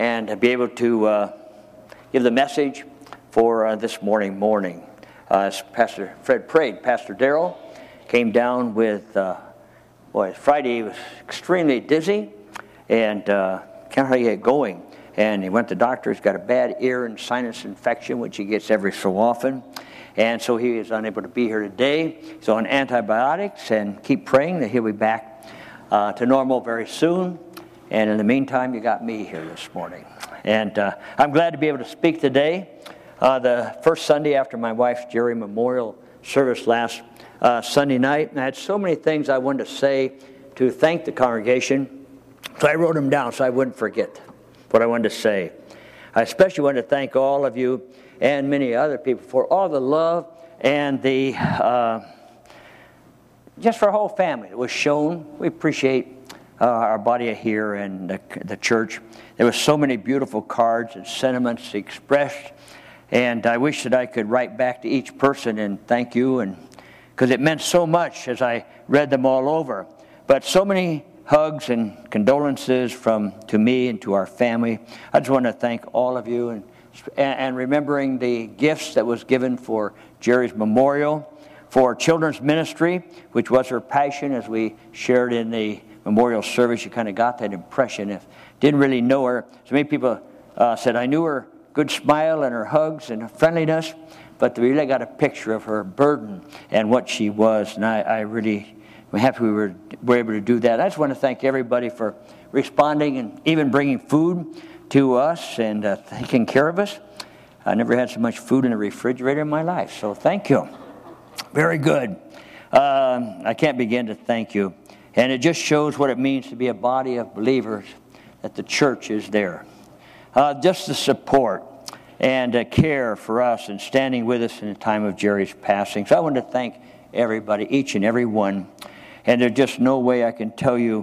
and be able to give the message for this morning. As Pastor Fred prayed, Pastor Darrell came down with, Friday he was extremely dizzy and can't hardly get going. And he went to the doctor. He's got a bad ear and sinus infection, which he gets every so often. And so he is unable to be here today. He's on antibiotics, and keep praying that he'll be back to normal very soon. And in the meantime, you got me here this morning. And I'm glad to be able to speak today. The first Sunday after my wife's Jerry memorial service last Sunday night, and I had so many things I wanted to say to thank the congregation, so I wrote them down so I wouldn't forget what I wanted to say. I especially wanted to thank all of you and many other people for all the love and the just for our whole family that was shown. We appreciate our body here and the church. There were so many beautiful cards and sentiments expressed, and I wish that I could write back to each person and thank you, and because it meant so much as I read them all over. But so many hugs and condolences to me and to our family. I just want to thank all of you, and remembering the gifts that was given for Jerry's memorial, for children's ministry, which was her passion, as we shared in the memorial service. You kind of got that impression. If didn't really know her, so many people said I knew her good smile and her hugs and her friendliness, but they really got a picture of her burden and what she was, and I really. I'm happy we were able to do that. I just want to thank everybody for responding and even bringing food to us and taking care of us. I never had so much food in the refrigerator in my life, so thank you. Very good. I can't begin to thank you. And it just shows what it means to be a body of believers, that the church is there. Just the support and care for us and standing with us in the time of Jerry's passing. So I want to thank everybody, each and every one. And there's just no way I can tell you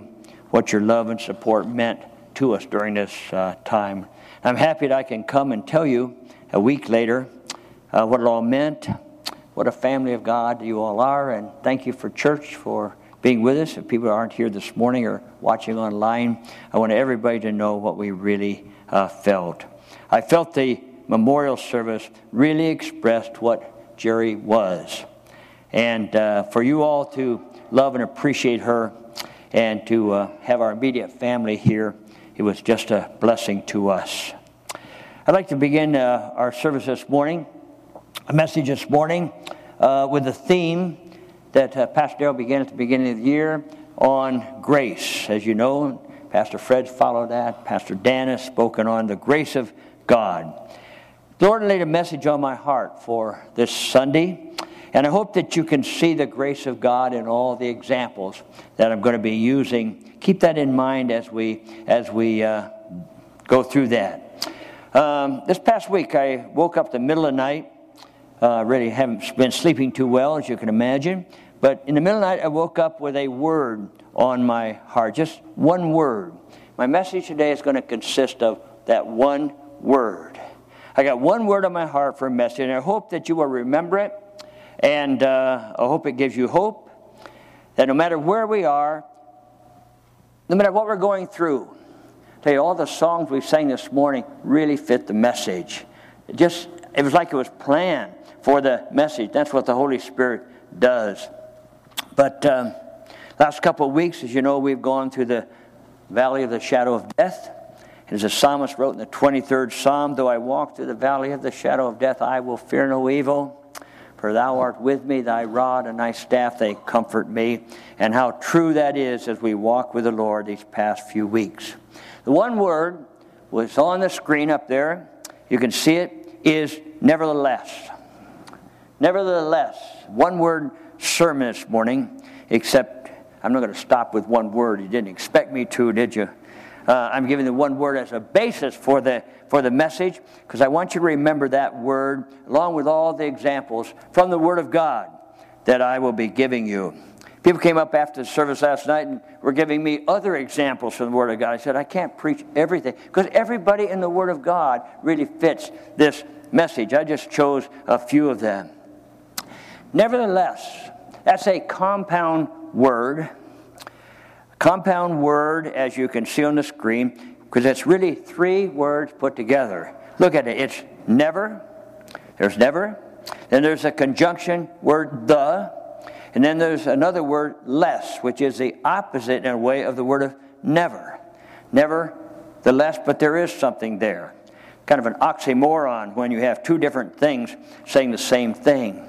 what your love and support meant to us during this time. I'm happy that I can come and tell you a week later what it all meant, what a family of God you all are, and thank you for church for being with us. If people aren't here this morning or watching online, I want everybody to know what we really felt. I felt the memorial service really expressed what Jerry was. And for you all to love and appreciate her, and to have our immediate family here, it was just a blessing to us. I'd like to begin our service this morning, a message this morning, with a theme that Pastor Darrell began at the beginning of the year on grace. As you know, Pastor Fred followed that. Pastor Dan has spoken on the grace of God. The Lord laid a message on my heart for this Sunday. And I hope that you can see the grace of God in all the examples that I'm going to be using. Keep that in mind as we go through that. This past week, I woke up the middle of the night. Really haven't been sleeping too well, as you can imagine. But in the middle of the night, I woke up with a word on my heart, just one word. My message today is going to consist of that one word. I got one word on my heart for a message, and I hope that you will remember it. And I hope it gives you hope that no matter where we are, no matter what we're going through, I tell you, all the songs we sang this morning really fit the message. It was like it was planned for the message. That's what the Holy Spirit does. But last couple of weeks, as you know, we've gone through the valley of the shadow of death. As the psalmist wrote in the 23rd Psalm, though I walk through the valley of the shadow of death, I will fear no evil. For thou art with me, thy rod and thy staff, they comfort me. And how true that is as we walk with the Lord these past few weeks. The one word was on the screen up there. You can see it, is nevertheless. Nevertheless. One word sermon this morning, except I'm not going to stop with one word. You didn't expect me to, did you? I'm giving the one word as a basis for the message, because I want you to remember that word along with all the examples from the Word of God that I will be giving you. People came up after the service last night and were giving me other examples from the Word of God. I said, I can't preach everything, because everybody in the Word of God really fits this message. I just chose a few of them. Nevertheless, that's a compound word. Compound word, as you can see on the screen, because it's really three words put together. Look at it. It's never. There's never. Then there's a conjunction word the. And then there's another word less, which is the opposite in a way of the word of never. Never, the less, but there is something there. Kind of an oxymoron when you have two different things saying the same thing.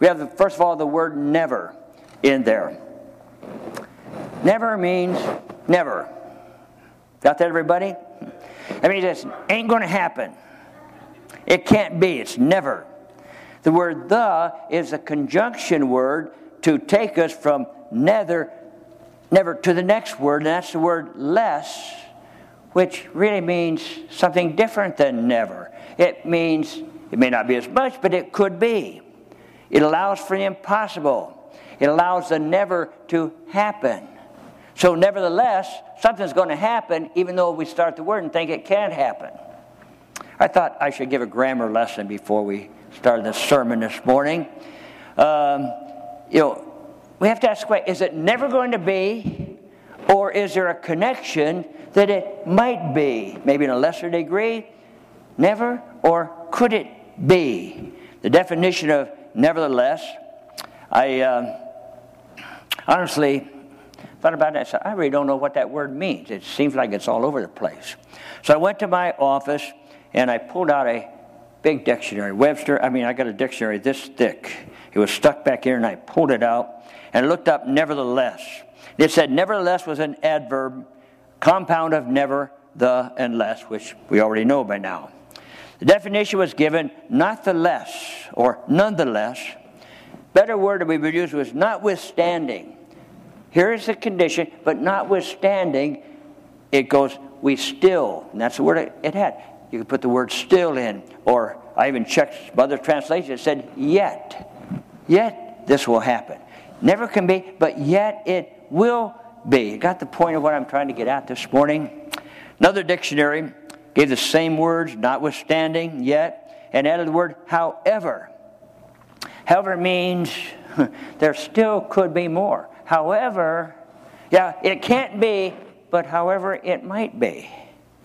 We have, first of all, the word never in there. Never means never. Got that, everybody? I mean, it ain't going to happen. It can't be. It's never. The word the is a conjunction word to take us from never to the next word, and that's the word less, which really means something different than never. It means it may not be as much, but it could be. It allows for the impossible. It allows the never to happen. So nevertheless, something's going to happen even though we start the word and think it can't happen. I thought I should give a grammar lesson before we started this sermon this morning. We have to ask, is it never going to be, or is there a connection that it might be, maybe in a lesser degree, never, or could it be? The definition of nevertheless, I honestly thought about that. So I really don't know what that word means. It seems like it's all over the place. So I went to my office and I pulled out a big dictionary, Webster. I mean, I got a dictionary this thick. It was stuck back here, and I pulled it out and looked up nevertheless. It said nevertheless was an adverb, compound of never, the, and less, which we already know by now. The definition was given not the less or nonetheless. Better word that we would use was notwithstanding. Here is the condition, but notwithstanding, it goes, we still, and that's the word it had. You could put the word still in, or I even checked other translations, it said yet. Yet this will happen. Never can be, but yet it will be. You got the point of what I'm trying to get at this morning? Another dictionary gave the same words, notwithstanding, yet, and added the word however. However means there still could be more. However, yeah, it can't be, but however it might be.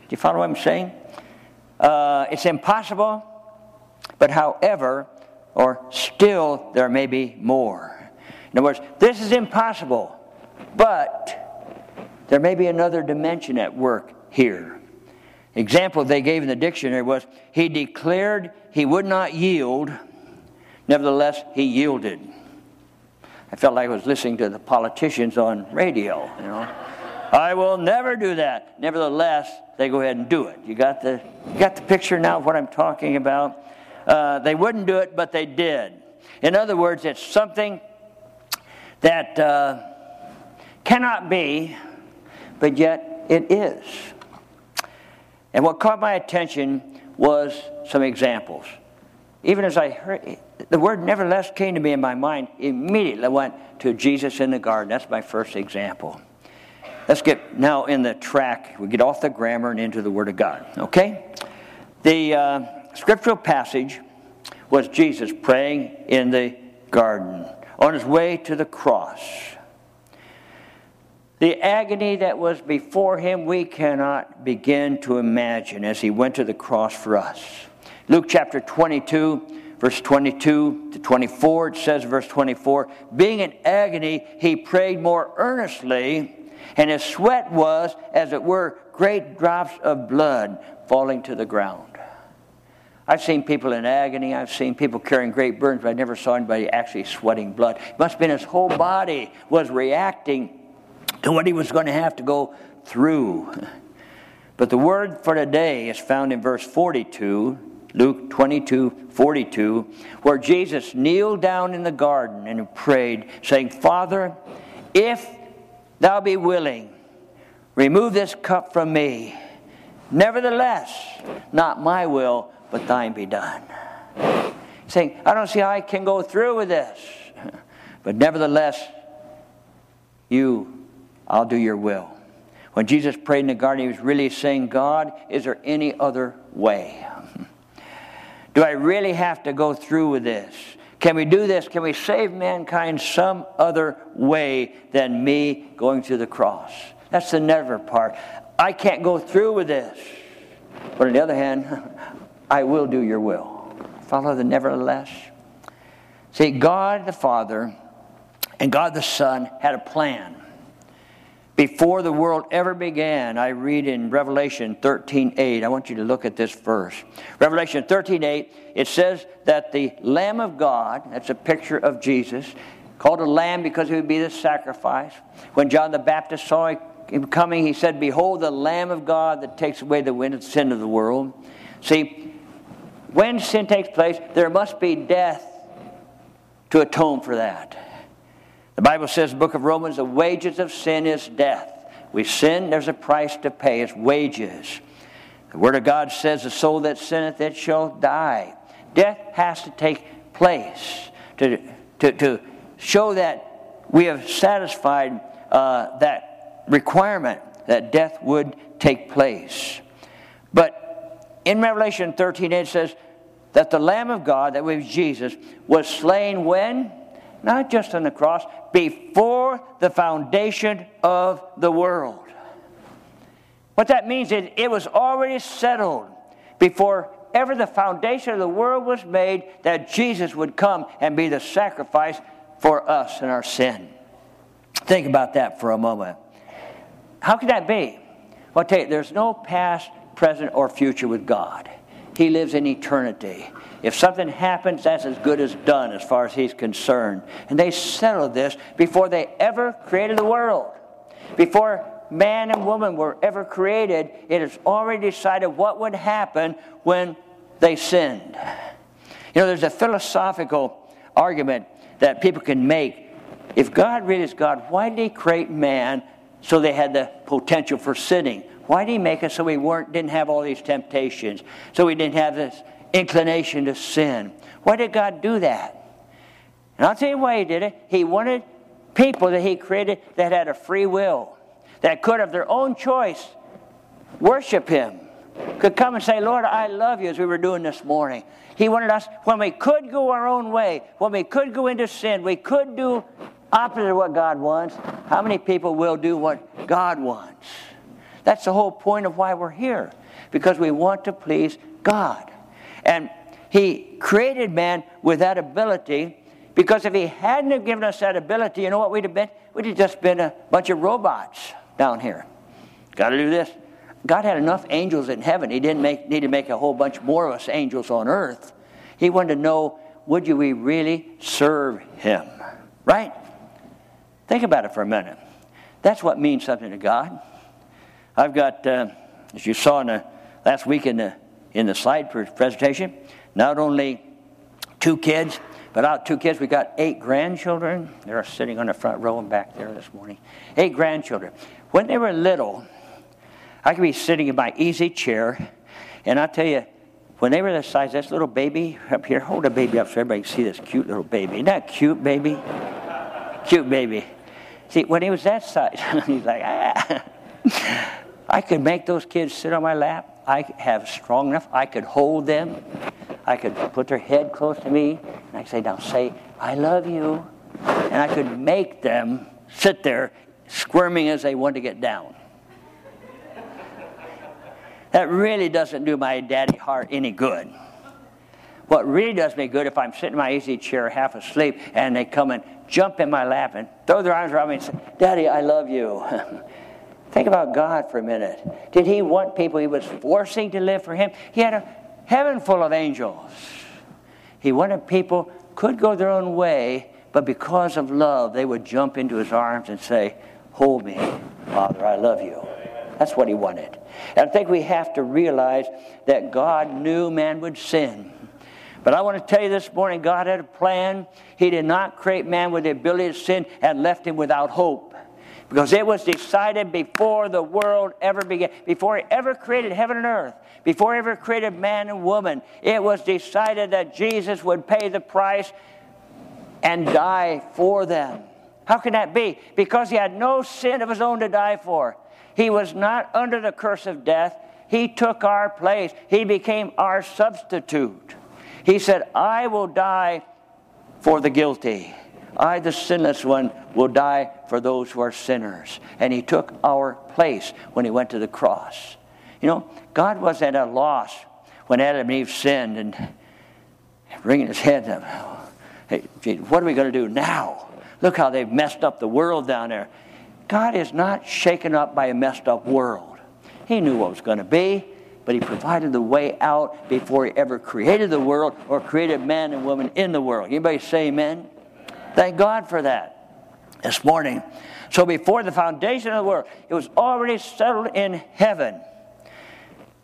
Do you follow what I'm saying? It's impossible, but however, or still, there may be more. In other words, this is impossible, but there may be another dimension at work here. The example they gave in the dictionary was, he declared he would not yield, nevertheless, he yielded. I felt like I was listening to the politicians on radio, you know. I will never do that. Nevertheless, they go ahead and do it. You got the picture now of what I'm talking about? They wouldn't do it, but they did. In other words, it's something that cannot be, but yet it is. And what caught my attention was some examples. Even as I heard, the word nevertheless came to me in my mind immediately. I went to Jesus in the garden. That's my first example. Let's get now in the track. We get off the grammar and into the Word of God, okay? The scriptural passage was Jesus praying in the garden on his way to the cross. The agony that was before him we cannot begin to imagine as he went to the cross for us. Luke chapter 22, verse 22 to 24, it says verse 24, being in agony he prayed more earnestly, and his sweat was, as it were, great drops of blood falling to the ground. I've seen people in agony. I've seen people carrying great burdens, but I never saw anybody actually sweating blood. It must have been his whole body was reacting to what he was going to have to go through. But the word for today is found in verse 42, Luke 22, 42, where Jesus kneeled down in the garden and prayed, saying, Father, if thou be willing, remove this cup from me. Nevertheless, not my will, but thine be done. Saying, I don't see how I can go through with this. But nevertheless, I'll do your will. When Jesus prayed in the garden, he was really saying, God, is there any other way? Do I really have to go through with this? Can we do this? Can we save mankind some other way than me going to the cross? That's the never part. I can't go through with this. But on the other hand, I will do your will. Follow the nevertheless. See, God the Father and God the Son had a plan. Before the world ever began, I read in Revelation 13:8. I want you to look at this verse. Revelation 13:8, it says that the Lamb of God, that's a picture of Jesus, called a lamb because he would be the sacrifice. When John the Baptist saw him coming, he said, "Behold, the Lamb of God that takes away the sin of the world." See, when sin takes place, there must be death to atone for that. The Bible says, the book of Romans, the wages of sin is death. We sin, there's a price to pay. It's wages. The Word of God says, the soul that sinneth, it shall die. Death has to take place to show that we have satisfied that requirement, that death would take place. But in Revelation 13, it says that the Lamb of God, that was Jesus, was slain when? Not just on the cross, before the foundation of the world. What that means is it was already settled before ever the foundation of the world was made that Jesus would come and be the sacrifice for us and our sin. Think about that for a moment. How could that be? Well, I'll tell you, there's no past, present, or future with God. He lives in eternity. If something happens, that's as good as done as far as he's concerned. And they settled this before they ever created the world. Before man and woman were ever created, it is already decided what would happen when they sinned. You know, there's a philosophical argument that people can make. If God really is God, why did he create man so they had the potential for sinning? Why did he make us so we didn't have all these temptations? So we didn't have this inclination to sin? Why did God do that? And I'll tell you why he did it. He wanted people that he created that had a free will, that could of their own choice worship him, could come and say, "Lord, I love you," as we were doing this morning. He wanted us, when we could go our own way, when we could go into sin, we could do opposite of what God wants. How many people will do what God wants? That's the whole point of why we're here, because we want to please God. And he created man with that ability, because if he hadn't have given us that ability, you know what we'd have been? We'd have just been a bunch of robots down here. Got to do this. God had enough angels in heaven. He didn't need to make a whole bunch more of us angels on earth. He wanted to know, would we really serve him? Right? Think about it for a minute. That's what means something to God. I've got, as you saw last week in the slide presentation, not only 2 kids, but out of 2 kids, we got 8 grandchildren. They're sitting on the front row and back there this morning. 8 grandchildren. When they were little, I could be sitting in my easy chair, and I'll tell you, when they were the size of this little baby up here, hold the baby up so everybody can see this cute little baby. Isn't that cute, baby? Cute baby. See, when he was that size, he's like, ah. I could make those kids sit on my lap. I have strong enough. I could hold them. I could put their head close to me. And I could say, "Now say, I love you." And I could make them sit there squirming as they want to get down. That really doesn't do my daddy heart any good. What really does me good, if I'm sitting in my easy chair half asleep and they come and jump in my lap and throw their arms around me and say, "Daddy, I love you." Think about God for a minute. Did he want people he was forcing to live for him? He had a heaven full of angels. He wanted people could go their own way, but because of love, they would jump into his arms and say, "Hold me, Father, I love you." That's what he wanted. And I think we have to realize that God knew man would sin. But I want to tell you this morning, God had a plan. He did not create man with the ability to sin and left him without hope. Because it was decided before the world ever began, before he ever created heaven and earth, before he ever created man and woman, it was decided that Jesus would pay the price and die for them. How can that be? Because he had no sin of his own to die for. He was not under the curse of death. He took our place. He became our substitute. He said, "I will die for the guilty. I, the sinless one, will die for those who are sinners. And he took our place when he went to the cross. You know, God was at a loss when Adam and Eve sinned and wringing his head up. Hey, what are we going to do now? Look how they've messed up the world down there. God is not shaken up by a messed up world. He knew what was going to be, but he provided the way out before he ever created the world or created man and woman in the world. Anybody say amen? Thank God for that. This morning, so before the foundation of the world, it was already settled in heaven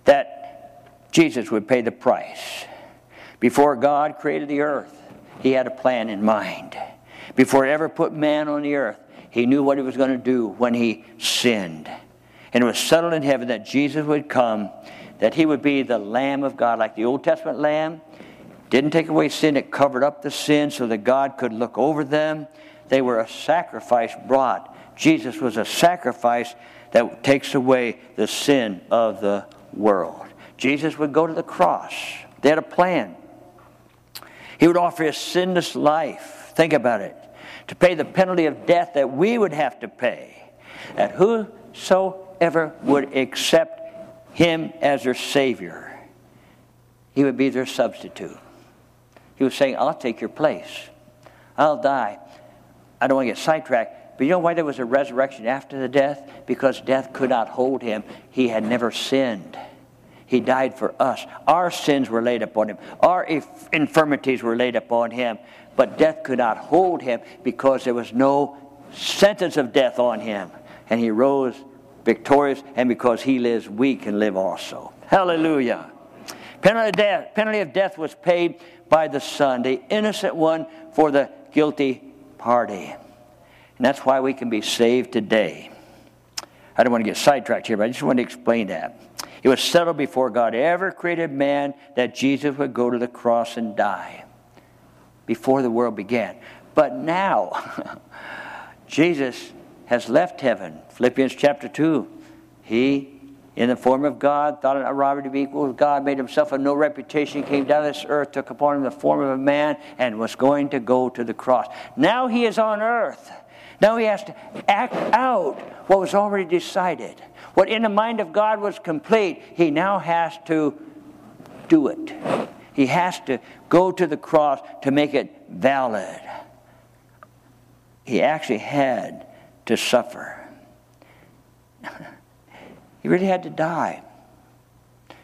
that Jesus would pay the price. Before God created the earth, he had a plan in mind. Before he ever put man on the earth, he knew what he was going to do when he sinned. And it was settled in heaven that Jesus would come, that he would be the Lamb of God, like the Old Testament Lamb. Didn't take away sin, it covered up the sin so that God could look over them. They were a sacrifice brought. Jesus was a sacrifice that takes away the sin of the world. Jesus would go to the cross. They had a plan. He would offer his sinless life. Think about it. To pay the penalty of death that we would have to pay. That whosoever would accept him as their Savior, he would be their substitute. He was saying, I'll take your place. I'll die. I don't want to get sidetracked, but you know why there was a resurrection after the death? Because death could not hold him. He had never sinned. He died for us. Our sins were laid upon him. Our infirmities were laid upon him. But death could not hold him because there was no sentence of death on him. And he rose victorious, and because he lives, we can live also. Hallelujah. Penalty of death was paid by the Son, the innocent one for the guilty party. And that's why we can be saved today. I don't want to get sidetracked here, but I just want to explain that. It was settled before God ever created man that Jesus would go to the cross and die before the world began. But now, Jesus has left heaven. Philippians chapter 2. He, in the form of God, thought it not robbery to be equal with God, made himself of no reputation, came down to this earth, took upon him the form of a man, and was going to go to the cross. Now he is on earth. Now he has to act out what was already decided. What in the mind of God was complete, he now has to do it. He has to go to the cross to make it valid. He actually had to suffer. He really had to die.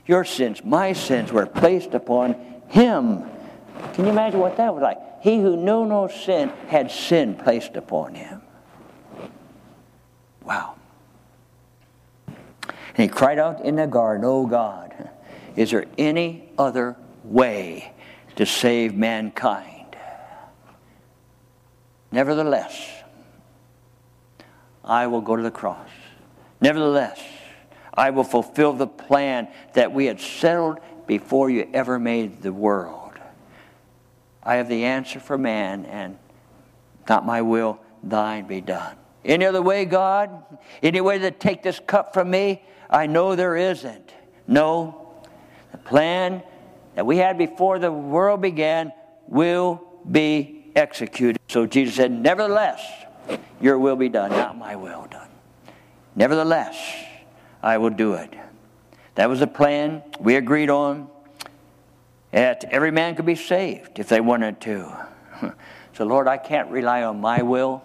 Your sins, my sins were placed upon him. Can you imagine what that was like? He who knew no sin had sin placed upon him. Wow. And he cried out in the garden, "Oh God, is there any other way to save mankind? Nevertheless, I will go to the cross. Nevertheless, I will fulfill the plan that we had settled before you ever made the world. I have the answer for man, and not my will, thine be done. Any other way, God? Any way to take this cup from me? I know there isn't. No, the plan that we had before the world began will be executed." So Jesus said, "Nevertheless, your will be done, not my will done. Nevertheless, I will do it." That was the plan we agreed on. That every man could be saved if they wanted to. So, Lord, I can't rely on my will.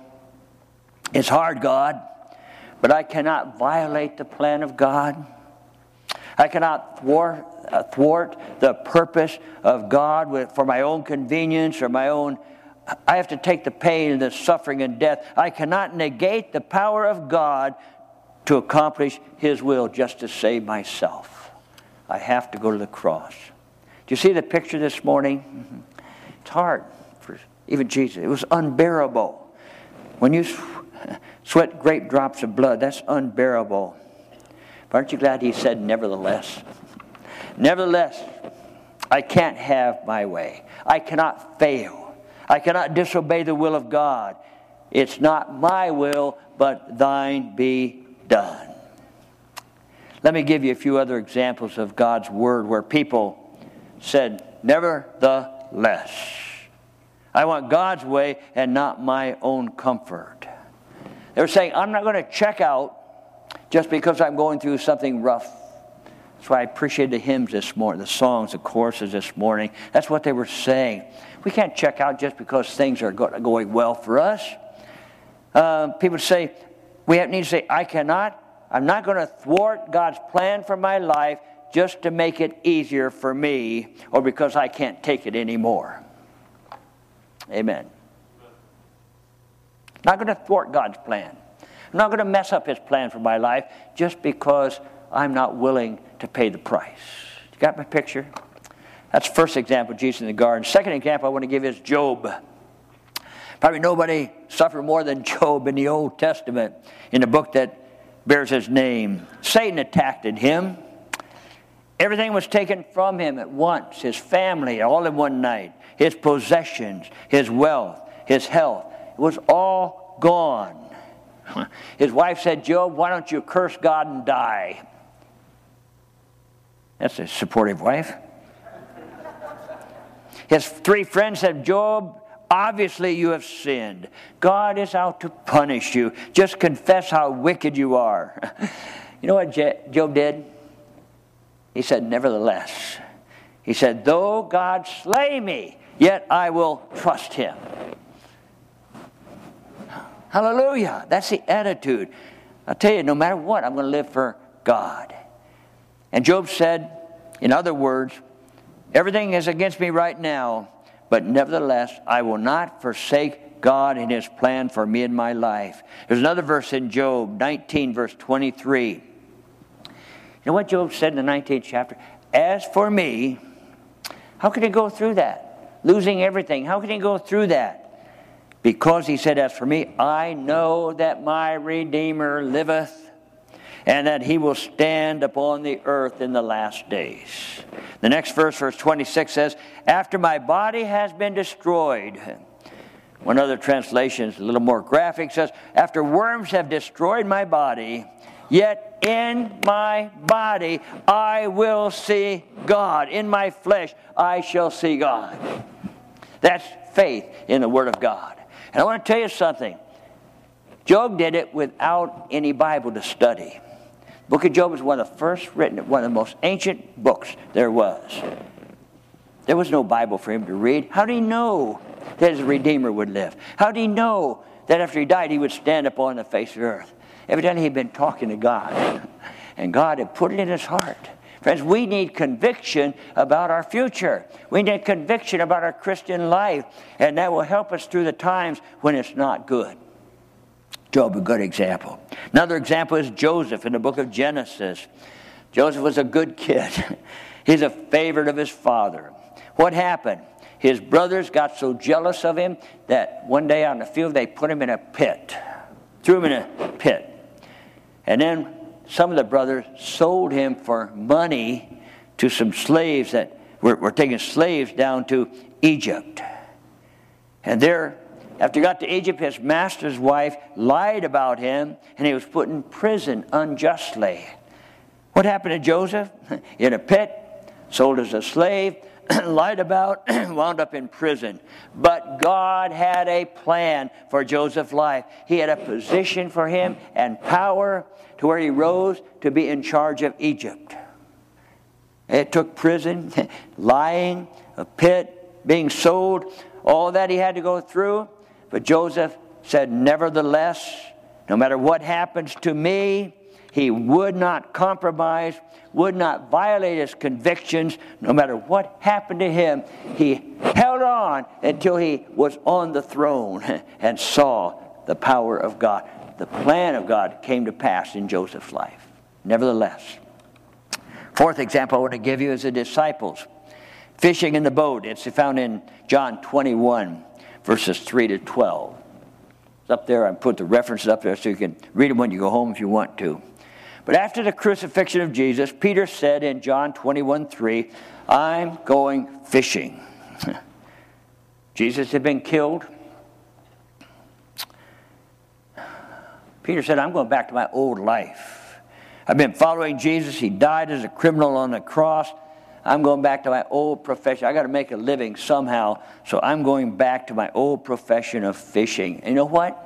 It's hard, God, but I cannot violate the plan of God. I cannot thwart the purpose of God for my own convenience or my own. I have to take the pain and the suffering and death. I cannot negate the power of God to accomplish his will just to save myself. I have to go to the cross. Do you see the picture this morning? It's hard for even Jesus. It was unbearable. When you sweat great drops of blood, that's unbearable. But aren't you glad he said, "Nevertheless"? Nevertheless, I can't have my way. I cannot fail. I cannot disobey the will of God. It's not my will, but thine be done. Let me give you a few other examples of God's word where people said, "Nevertheless." I want God's way and not my own comfort. They were saying, I'm not going to check out just because I'm going through something rough. That's why I appreciated the hymns this morning, the songs, the choruses this morning. That's what they were saying. We can't check out just because things are going well for us. People say, we need to say, I'm not going to thwart God's plan for my life just to make it easier for me or because I can't take it anymore. Amen. I'm not going to thwart God's plan. I'm not going to mess up His plan for my life just because I'm not willing to pay the price. You got my picture? That's the first example, Jesus in the garden. Second example I want to give is Job. Probably nobody suffered more than Job in the Old Testament, in the book that bears his name. Satan attacked him. Everything was taken from him at once. His family, all in one night. His possessions, his wealth, his health. It was all gone. His wife said, Job, why don't you curse God and die? That's a supportive wife. His three friends said, Job, obviously you have sinned. God is out to punish you. Just confess how wicked you are. You know what Job did? He said, nevertheless. He said, though God slay me, yet I will trust Him. Hallelujah. That's the attitude. I'll tell you, no matter what, I'm going to live for God. And Job said, in other words, everything is against me right now, but nevertheless, I will not forsake God and His plan for me in my life. There's another verse in Job 19, verse 23. You know what Job said in the 19th chapter? As for me, how could he go through that? Losing everything. How could he go through that? Because he said, as for me, I know that my Redeemer liveth, and that He will stand upon the earth in the last days. The next verse, verse 26 says, after my body has been destroyed. One other translation is a little more graphic, says, after worms have destroyed my body, yet in my body I will see God. In my flesh I shall see God. That's faith in the Word of God. And I want to tell you something. Job did it without any Bible to study. The book of Job is one of the first written, one of the most ancient books there was. There was no Bible for him to read. How did he know that his Redeemer would live? How did he know that after he died he would stand upon the face of the earth? Evidently he'd been talking to God, and God had put it in his heart. Friends, we need conviction about our future. We need conviction about our Christian life, and that will help us through the times when it's not good. Job, a good example. Another example is Joseph in the book of Genesis. Joseph was a good kid. He's a favorite of his father. What happened? His brothers got so jealous of him that one day on the field they put him in a pit. Threw him in a pit. And then some of the brothers sold him for money to some slaves that were taking slaves down to Egypt. And there, after he got to Egypt, his master's wife lied about him, and he was put in prison unjustly. What happened to Joseph? In a pit, sold as a slave, lied about, wound up in prison. But God had a plan for Joseph's life. He had a position for him and power to where he rose to be in charge of Egypt. It took prison, lying, a pit, being sold, all that he had to go through. But Joseph said, nevertheless, no matter what happens to me, he would not compromise, would not violate his convictions, no matter what happened to him. He held on until he was on the throne and saw the power of God. The plan of God came to pass in Joseph's life. Nevertheless. Fourth example I want to give you is the disciples fishing in the boat. It's found in John 21, verses 3 to 12. It's up there. I put the references up there so you can read them when you go home if you want to. But after the crucifixion of Jesus, Peter said in John 21:3, I'm going fishing. Jesus had been killed. Peter said, I'm going back to my old life. I've been following Jesus. He died as a criminal on the cross. I'm going back to my old profession. I got to make a living somehow, so I'm going back to my old profession of fishing. And you know what?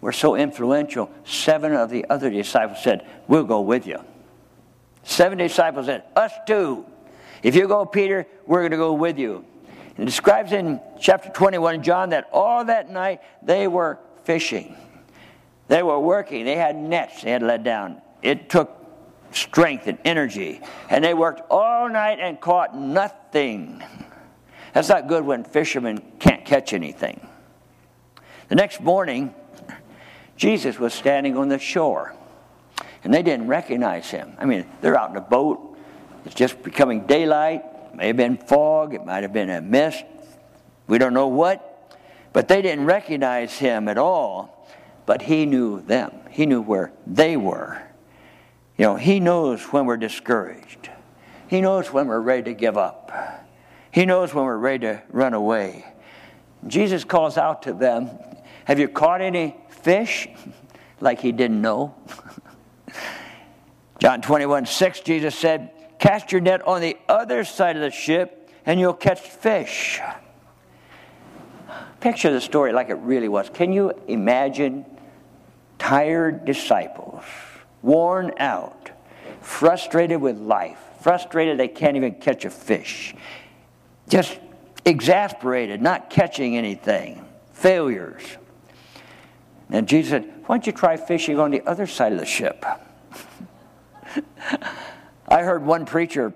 We're so influential, 7 of the other disciples said, we'll go with you. 7 disciples said, us too. If you go, Peter, we're going to go with you. It describes in chapter 21, John, that all that night they were fishing. They were working. They had nets they had let down. It took strength and energy. And they worked all night and caught nothing. That's not good when fishermen can't catch anything. The next morning, Jesus was standing on the shore. And they didn't recognize him. I mean, they're out in a boat. It's just becoming daylight. It may have been fog. It might have been a mist. We don't know what. But they didn't recognize him at all. But he knew them. He knew where they were. You know, he knows when we're discouraged. He knows when we're ready to give up. He knows when we're ready to run away. Jesus calls out to them, have you caught any fish? Like he didn't know. John 21:6, Jesus said, cast your net on the other side of the ship and you'll catch fish. Picture the story like it really was. Can you imagine tired disciples, worn out, frustrated with life, frustrated they can't even catch a fish, just exasperated, not catching anything, failures. And Jesus said, why don't you try fishing on the other side of the ship? I heard one preacher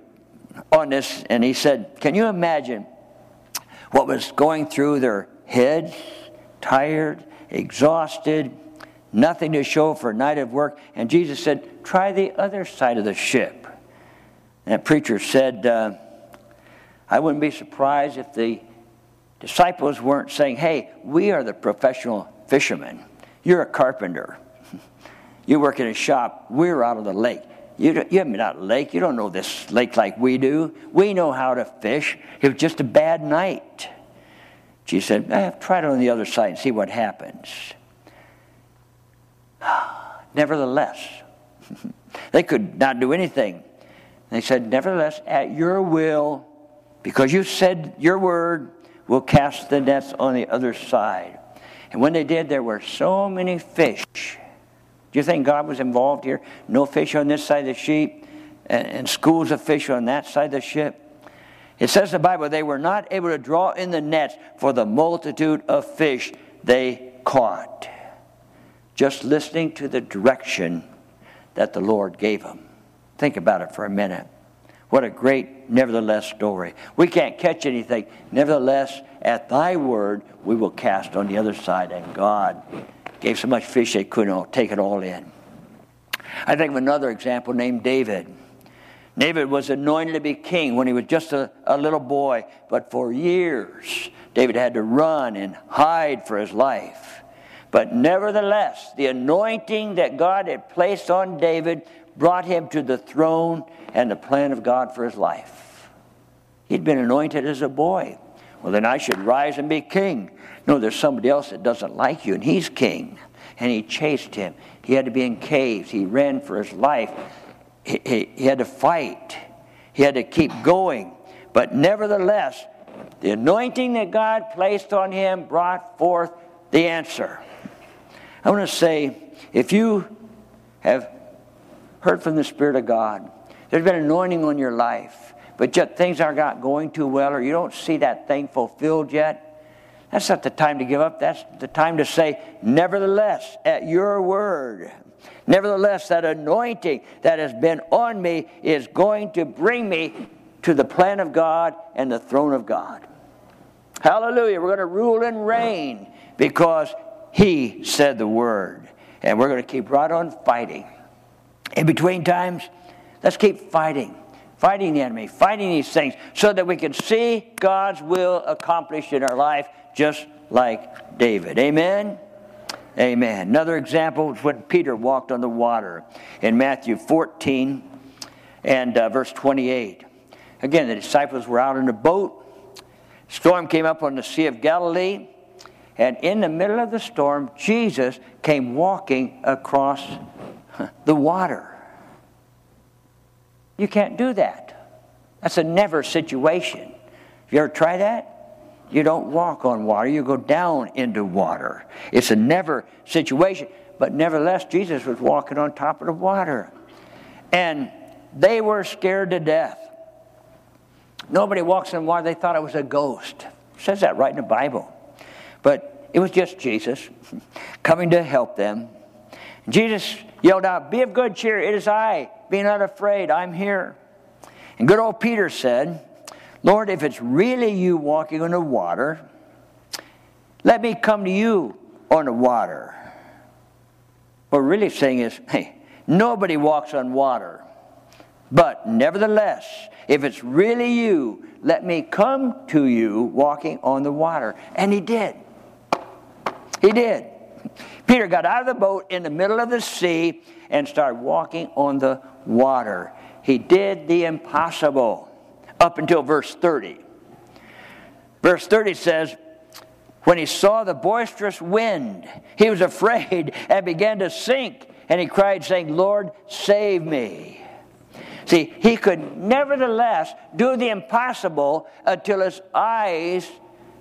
on this, and he said, can you imagine what was going through their heads? Tired, exhausted, nothing to show for a night of work. And Jesus said, try the other side of the ship. And that preacher said, I wouldn't be surprised if the disciples weren't saying, hey, we are the professional fishermen. You're a carpenter. You work in a shop. We're out of the lake. You haven't been out of the lake. You don't know this lake like we do. We know how to fish. It was just a bad night. Jesus said, I have tried it on the other side and see what happens. Nevertheless, they could not do anything. They said, nevertheless, at your will, because you said your word, we'll cast the nets on the other side. And when they did, there were so many fish. Do you think God was involved here? No fish on this side of the ship, and schools of fish on that side of the ship. It says in the Bible, they were not able to draw in the nets for the multitude of fish they caught. Just listening to the direction that the Lord gave them. Think about it for a minute. What a great nevertheless story. We can't catch anything. Nevertheless, at thy word, we will cast on the other side. And God gave so much fish they couldn't take it all in. I think of another example named David. David was anointed to be king when he was just a little boy, but for years David had to run and hide for his life. But nevertheless, the anointing that God had placed on David brought him to the throne and the plan of God for his life. He'd been anointed as a boy. Well, then I should rise and be king. No, there's somebody else that doesn't like you, and he's king. And he chased him. He had to be in caves. He ran for his life. He had to fight. He had to keep going. But nevertheless, the anointing that God placed on him brought forth the answer. I want to say, if you have heard from the Spirit of God, there's been anointing on your life, but yet things are not going too well, or you don't see that thing fulfilled yet, that's not the time to give up. That's the time to say, nevertheless, at your word, nevertheless, that anointing that has been on me is going to bring me to the plan of God and the throne of God. Hallelujah. We're going to rule and reign because he said the word. And we're going to keep right on fighting. In between times, let's keep fighting. Fighting the enemy, fighting these things, so that we can see God's will accomplished in our life, just like David. Amen? Amen. Another example is when Peter walked on the water in Matthew 14 and verse 28. Again, the disciples were out in a boat. Storm came up on the Sea of Galilee. And in the middle of the storm, Jesus came walking across the water. You can't do that. That's a never situation. Have you ever tried that? You don't walk on water. You go down into water. It's a never situation. But nevertheless, Jesus was walking on top of the water. And they were scared to death. Nobody walks in water. They thought it was a ghost. It says that right in the Bible. But it was just Jesus coming to help them. Jesus yelled out, "Be of good cheer. It is I. Be not afraid. I'm here." And good old Peter said, "Lord, if it's really you walking on the water, let me come to you on the water." What we're really saying is, hey, nobody walks on water. But nevertheless, if it's really you, let me come to you walking on the water. And he did. He did. Peter got out of the boat in the middle of the sea and started walking on the water. He did the impossible. Up until verse 30. Verse 30 says, "When he saw the boisterous wind, he was afraid and began to sink. And he cried, saying, 'Lord, save me.'" See, he could nevertheless do the impossible until his eyes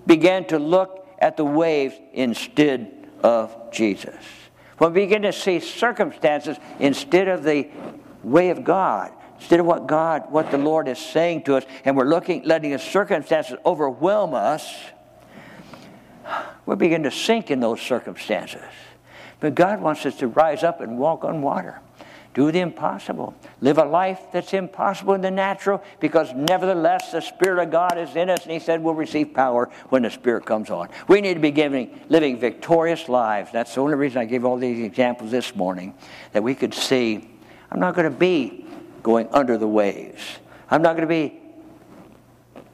began to look at the waves instead of Jesus. When we begin to see circumstances instead of the way of God, instead of what the Lord is saying to us, and we're letting His circumstances overwhelm us, we begin to sink in those circumstances. But God wants us to rise up and walk on water, do the impossible, live a life that's impossible in the natural, because nevertheless the Spirit of God is in us, and He said we'll receive power when the Spirit comes on. We need to be living victorious lives. That's the only reason I gave all these examples this morning, that we could see, I'm not going to be going under the waves. I'm not going to be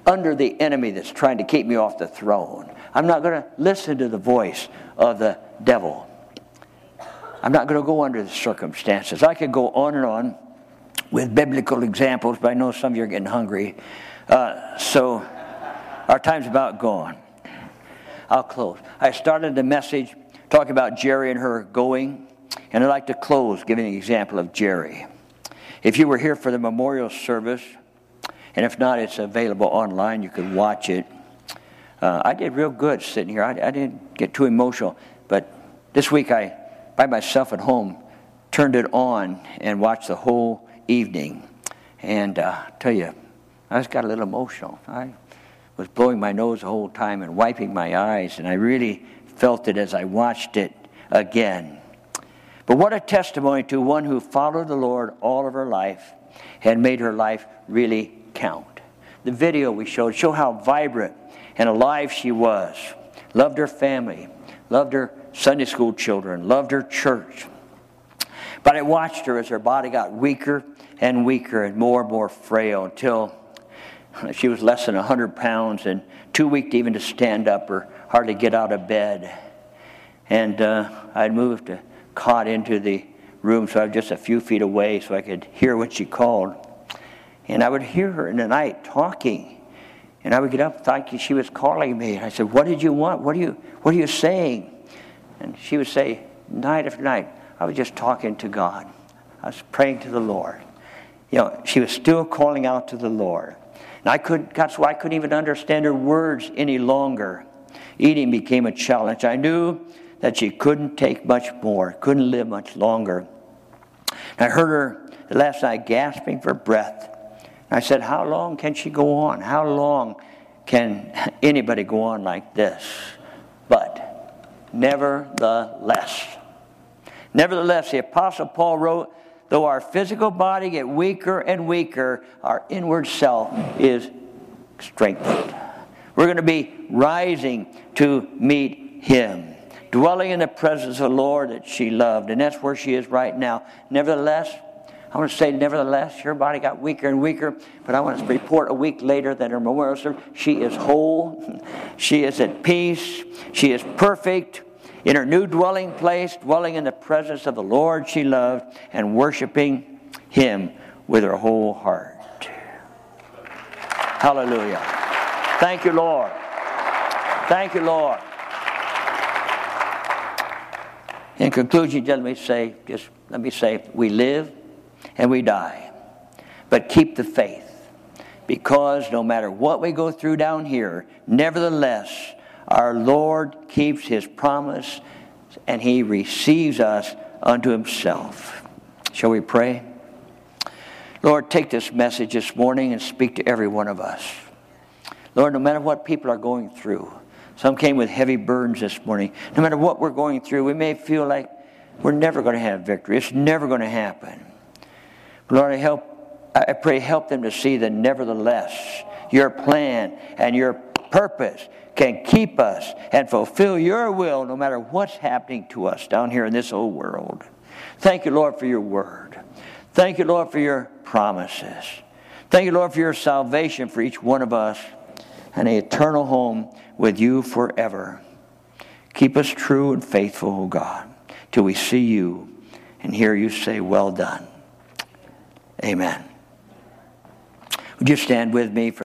under the enemy that's trying to keep me off the throne. I'm not going to listen to the voice of the devil. I'm not going to go under the circumstances. I could go on and on with biblical examples, but I know some of you are getting hungry. So our time's about gone. I'll close. I started the message talking about Jerry and her going, and I'd like to close giving an example of Jerry. If you were here for the memorial service, and if not, it's available online. You can watch it. I did real good sitting here. I didn't get too emotional. But this week, I, by myself at home, turned it on and watched the whole evening. And I tell you, I just got a little emotional. I was blowing my nose the whole time and wiping my eyes, and I really felt it as I watched it again. But what a testimony to one who followed the Lord all of her life and made her life really count. The video we showed how vibrant and alive she was. Loved her family, loved her Sunday school children, loved her church. But I watched her as her body got weaker and weaker and more frail until she was less than 100 pounds and too weak even to stand up or hardly get out of bed. And I moved to caught into the room, so I was just a few feet away so I could hear what she called. And I would hear her in the night talking. And I would get up thinking she was calling me. And I said, "What did you want? What are you saying?" And she would say, night after night, "I was just talking to God. I was praying to the Lord." You know, she was still calling out to the Lord. And that's why I couldn't even understand her words any longer. Eating became a challenge. I knew that she couldn't take much more, couldn't live much longer. And I heard her last night gasping for breath. And I said, "How long can she go on? How long can anybody go on like this?" But nevertheless, the Apostle Paul wrote, "Though our physical body get weaker and weaker, our inward self is strengthened." We're going to be rising to meet Him, dwelling in the presence of the Lord that she loved. And that's where she is right now. Nevertheless, I want to say nevertheless, her body got weaker and weaker. But I want to report a week later that her memorial service, she is whole. She is at peace. She is perfect in her new dwelling place, dwelling in the presence of the Lord she loved and worshiping Him with her whole heart. Hallelujah. Thank you, Lord. Thank you, Lord. In conclusion, let me say, we live and we die, but keep the faith. because no matter what we go through down here, nevertheless, our Lord keeps his promise and he receives us unto himself. Shall we pray? Lord, take this message this morning and speak to every one of us. Lord, no matter what people are going through, some came with heavy burdens this morning. No matter what we're going through, we may feel like we're never going to have victory. It's never going to happen. But Lord, I pray help them to see that nevertheless, your plan and your purpose can keep us and fulfill your will no matter what's happening to us down here in this old world. Thank you, Lord, for your word. Thank you, Lord, for your promises. Thank you, Lord, for your salvation for each one of us and an eternal home with you forever. Keep us true and faithful, O God, till we see you and hear you say, well done. Amen. Would you stand with me for